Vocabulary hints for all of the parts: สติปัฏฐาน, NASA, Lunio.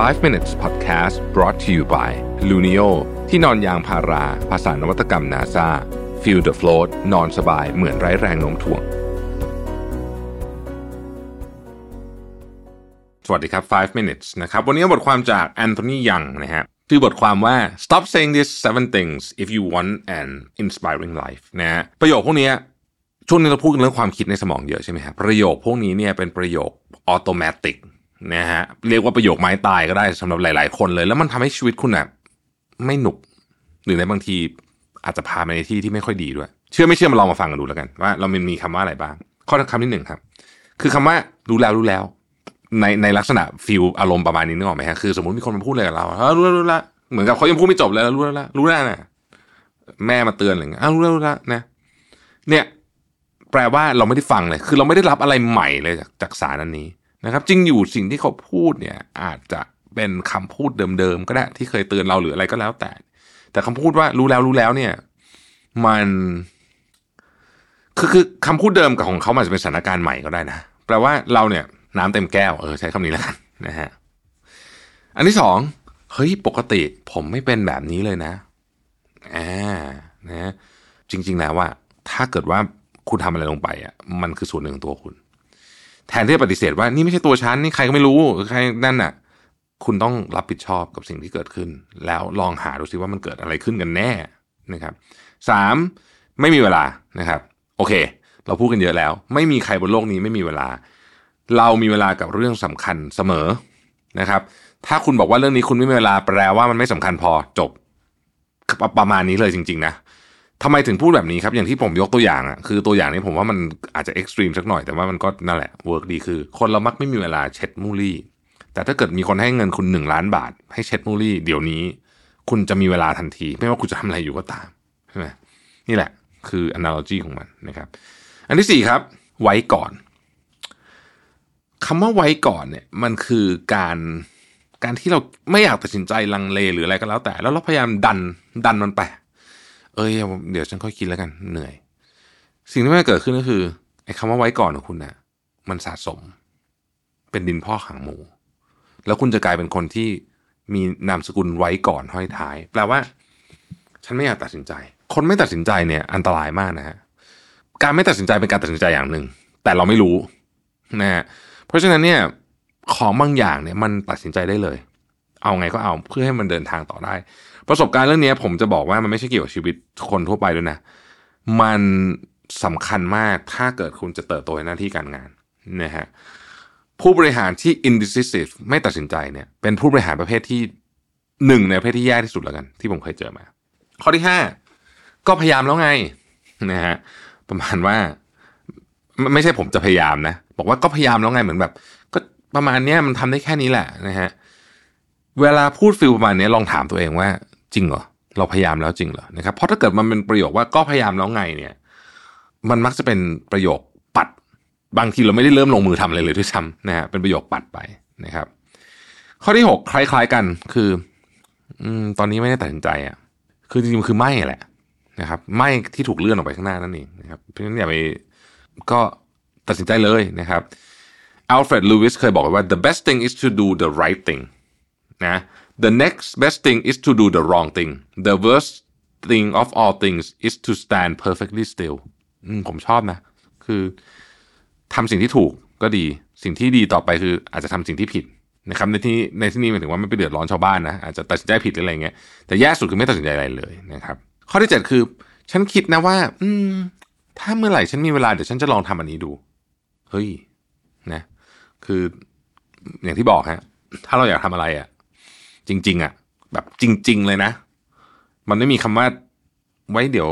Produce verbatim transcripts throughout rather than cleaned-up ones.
ไฟว์ มินิทส์ Podcast brought to you by Lunio ที่นอนยางพาราภาษานวัตกรรม NASA Feel the float นอนสบายเหมือนไร้แรงโน้มถ่วงสวัสดีครับไฟว์ มินิทส์ นะครับวันนี้บทความจากแอนโทนียังนะฮะชื่อบทความว่า Stop saying these seven things if you want an inspiring life นะฮะประโยคพวกนี้ช่วงนี้เราพูดเรื่องความคิดในสมองเยอะใช่ไหมครับประโยคพวกนี้เนี่ยเป็นประโยคออโตเมติกนะฮะเรียกว่าประโยคไม้ตายก็ได้สำหรับหลายๆคนเลยแล้วมันทำให้ชีวิตคุณแบบไม่หนุกหรือในบางทีอาจจะพาไปในที่ที่ไม่ค่อยดีด้วยเชื่อไม่เชื่อมาลองมาฟังกันดูแล้วกันว่าเรามีคำว่าอะไรบ้างข้อคำที่หนึ่งครับคือคำว่ารู้แล้วรู้แล้วในในลักษณะฟีลอารมณ์ประมาณนี้นึกออกไหมฮะคือสมมติมีคนมาพูดอะไรกับเรารู้แล้วรู้แล้วเหมือนกับเขายังพูดไม่จบเลยรู้แล้วรู้แล้วนะแม่มาเตือนอะไรเงี้ยรู้แล้วรู้แล้วนะเนี่ยแปลว่าเราไม่ได้ฟังเลยคือเราไม่ได้รับอะไรใหม่เลยจากจากสารอันนี้นะครับจริงอยู่สิ่งที่เขาพูดเนี่ยอาจจะเป็นคำพูดเดิมๆก็ได้ที่เคยเตือนเราหรืออะไรก็แล้วแต่แต่คำพูดว่ารู้แล้วรู้แล้วเนี่ยมันคือคือคำพูดเดิมกับของเขาอาจจะเป็นสถานการณ์ใหม่ก็ได้นะแปลว่าเราเนี่ยน้ำเต็มแก้วเออใช้คำนี้แล้วกันนะฮะอันที่สองเฮ้ยปกติผมไม่เป็นแบบนี้เลยนะอ่านะจริงๆแล้วว่าถ้าเกิดว่าคุณทำอะไรลงไปอ่ะมันคือส่วนหนึ่งของตัวคุณแทนที่จะปฏิเสธว่านี่ไม่ใช่ตัวฉันนี่ใครก็ไม่รู้ใครนั่นน่ะคุณต้องรับผิดชอบกับสิ่งที่เกิดขึ้นแล้วลองหาดูซิว่ามันเกิดอะไรขึ้นกันแน่นะครับสามไม่มีเวลานะครับโอเคเราพูดกันเยอะแล้วไม่มีใครบนโลกนี้ไม่มีเวลาเรามีเวลากับเรื่องสำคัญเสมอนะครับถ้าคุณบอกว่าเรื่องนี้คุณไม่มีเวลาแปลว่ามันไม่สำคัญพอจบประมาณนี้เลยจริงๆนะทำไมถึงพูดแบบนี้ครับอย่างที่ผมยกตัวอย่างอ่ะคือตัวอย่างนี้ผมว่ามันอาจจะเอ็กซ์ตรีมสักหน่อยแต่ว่ามันก็นั่นแหละเวิร์กดีคือคนเรามักไม่มีเวลาเช็ดมูลี่แต่ถ้าเกิดมีคนให้เงินคุณหนึ่งล้านบาทให้เช็ดมูลี่เดี๋ยวนี้คุณจะมีเวลาทันทีไม่ว่าคุณจะทำอะไรอยู่ก็ตามใช่ไหมนี่แหละคือ analogy ของมันนะครับอันที่สี่ครับไว้ก่อนคำว่าไว้ก่อนเนี่ยมันคือการการที่เราไม่อยากตัดสินใจลังเลหรืออะไรก็แล้วแต่แล้วเราพยายามดันดันมันไปเอ้ยเดี๋ยวฉันค่อยคิดแล้วกันเหนื่อยสิ่งที่มันเกิดขึ้นก็คือไอ้คำว่าไว้ก่อนของคุณนะมันสะสมเป็นดินพ่อขังหมูแล้วคุณจะกลายเป็นคนที่มีนามสกุลไว้ก่อนห้อยท้ายแปลว่าฉันไม่อยากตัดสินใจคนไม่ตัดสินใจเนี่ยอันตรายมากนะฮะการไม่ตัดสินใจเป็นการตัดสินใจอย่างหนึ่งแต่เราไม่รู้นะฮะเพราะฉะนั้นเนี่ยของบางอย่างเนี่ยมันตัดสินใจได้เลยเอาไงก็เอาเพื่อให้มันเดินทางต่อได้ประสบการณ์เรื่องนี้ผมจะบอกว่ามันไม่ใช่เกี่ยวกับชีวิตคนทั่วไปด้วยนะมันสำคัญมากถ้าเกิดคุณจะเติบโตในหน้าที่การงานนะฮะผู้บริหารที่ indecisive ไม่ตัดสินใจเนี่ยเป็นผู้บริหารประเภทที่หนึ่งในประเภทที่แย่ที่สุดแล้วกันที่ผมเคยเจอมาข้อที่ห้าก็พยายามแล้วไงนะฮะประมาณว่าไม่ใช่ผมจะพยายามนะบอกว่าก็พยายามแล้วไงเหมือนแบบก็ประมาณนี้มันทำได้แค่นี้แหละนะฮะเวลาพูดฟิลประมาณนี้ลองถามตัวเองว่าจริงเหรอเราพยายามแล้วจริงเหรอนะครับเพราะถ้าเกิดมันเป็นประโยคว่าก็พยายามแล้วไงเนี่ยมันมักจะเป็นประโยคปัดบางทีเราไม่ได้เริ่มลงมือทำอะไรเลยด้วยซ้ำนะฮะเป็นประโยคปัดไปนะครับข้อที่หกคล้ายๆกันคืออืมตอนนี้ไม่ได้ตัดสินใจอ่ะคือจริงๆคือไม่แหละนะครับไม่ที่ถูกเลื่อนออกไปข้างหน้านั่นเองนะครับเพราะฉะนั้นอย่าไปก็ตัดสินใจเลยนะครับอัลเฟรดลูวิสเคยบอกไว้ว่า the best thing is to do the right thingนะ The next best thing is to do the wrong thing. The worst thing of all things is to stand perfectly still. ผมชอบนะคือทำสิ่งที่ถูกก็ดีสิ่งที่ดีต่อไปคืออาจจะทำสิ่งที่ผิดนะครับในที่ในที่นี้หมายถึงว่าไม่ไปเดือดร้อนชาวบ้านนะอาจจะตัดสินใจผิดหรืออะไรเงี้ยแต่แย่สุดคือไม่ตัดสินใจอะไรเลยนะครับข้อที่เจ็ดคือฉันคิดนะว่าอืมถ้าเมื่อไหร่ฉันมีเวลาเดี๋ยวฉันจะลองทำอันนี้ดูเฮ้ยนะคืออย่างที่บอกฮะถ้าเราอยากทำอะไรอ่ะจริงๆอ่ะแบบจริงๆเลยนะมันไม่มีคำว่าไว้เดี๋ยว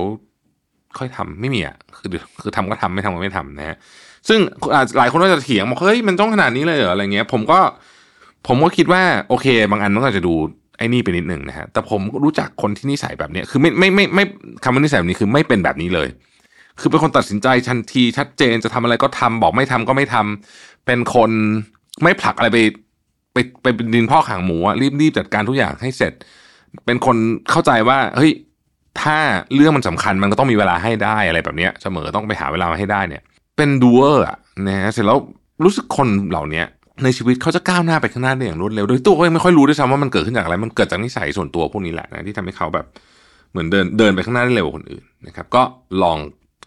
ค่อยทำไม่มีอ่ะคือคือทำก็ทำไม่ทำก็ไม่ทำนะฮะซึ่งหลายคนก็จะเถียงบอกเฮ้ยมันต้องขนาดนี้เลยเหรออะไรเงี้ยผมก็ผมก็คิดว่าโอเคบางอันต้องอาจจะดูไอ้นี่ไปนิดนึงนะฮะแต่ผมรู้จักคนที่นิสัยแบบเนี้ยคือไม่ไม่ไม่ไม่คำว่านิสัยแบบนี้คือไม่เป็นแบบนี้เลยคือเป็นคนตัดสินใจทันทีชัดเจนจะทำอะไรก็ทำบอกไม่ทำก็ไม่ทำเป็นคนไม่ผลักอะไรไปไปไปเป็นดินพ่อขังหมูอะรีบๆจัดการทุกอย่างให้เสร็จเป็นคนเข้าใจว่าเฮ้ยถ้าเรื่องมันสำคัญมันก็ต้องมีเวลาให้ได้อะไรแบบนี้เสมอต้องไปหาเวลามาให้ได้เนี่ยเป็นดูเออร์อะนะฮะเสร็จแล้วรู้สึกคนเหล่านี้ ในชีวิตเขาจะก้าวหน้าไปข้างหน้าได้อย่างรวดเร็วโดยตัวเขาไม่ค่อยรู้ด้วยซ้ำว่ามันเกิดขึ้นจากอะไรมันเกิดจากนิสัยส่วนตัวพวกนี้แหละนะที่ทำให้เขาแบบเหมือนเดินเดินไปข้างหน้าได้เร็วกว่าคนอื่นนะครับก็ลอง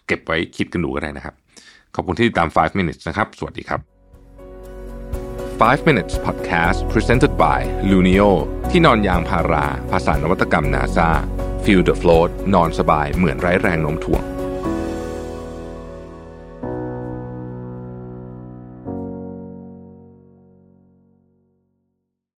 เก็บไว้คิดกันดูก็ได้นะครับขอบคุณที่ติดตามไฟว์ minutes นะครับสวัสดีครับไฟว์ minutes podcast presented by Lunio ที่นอนยางพาราภาษานวัตกรรม NASA Feel the float นอนสบายเหมือนไร้แรงโน้มถ่วง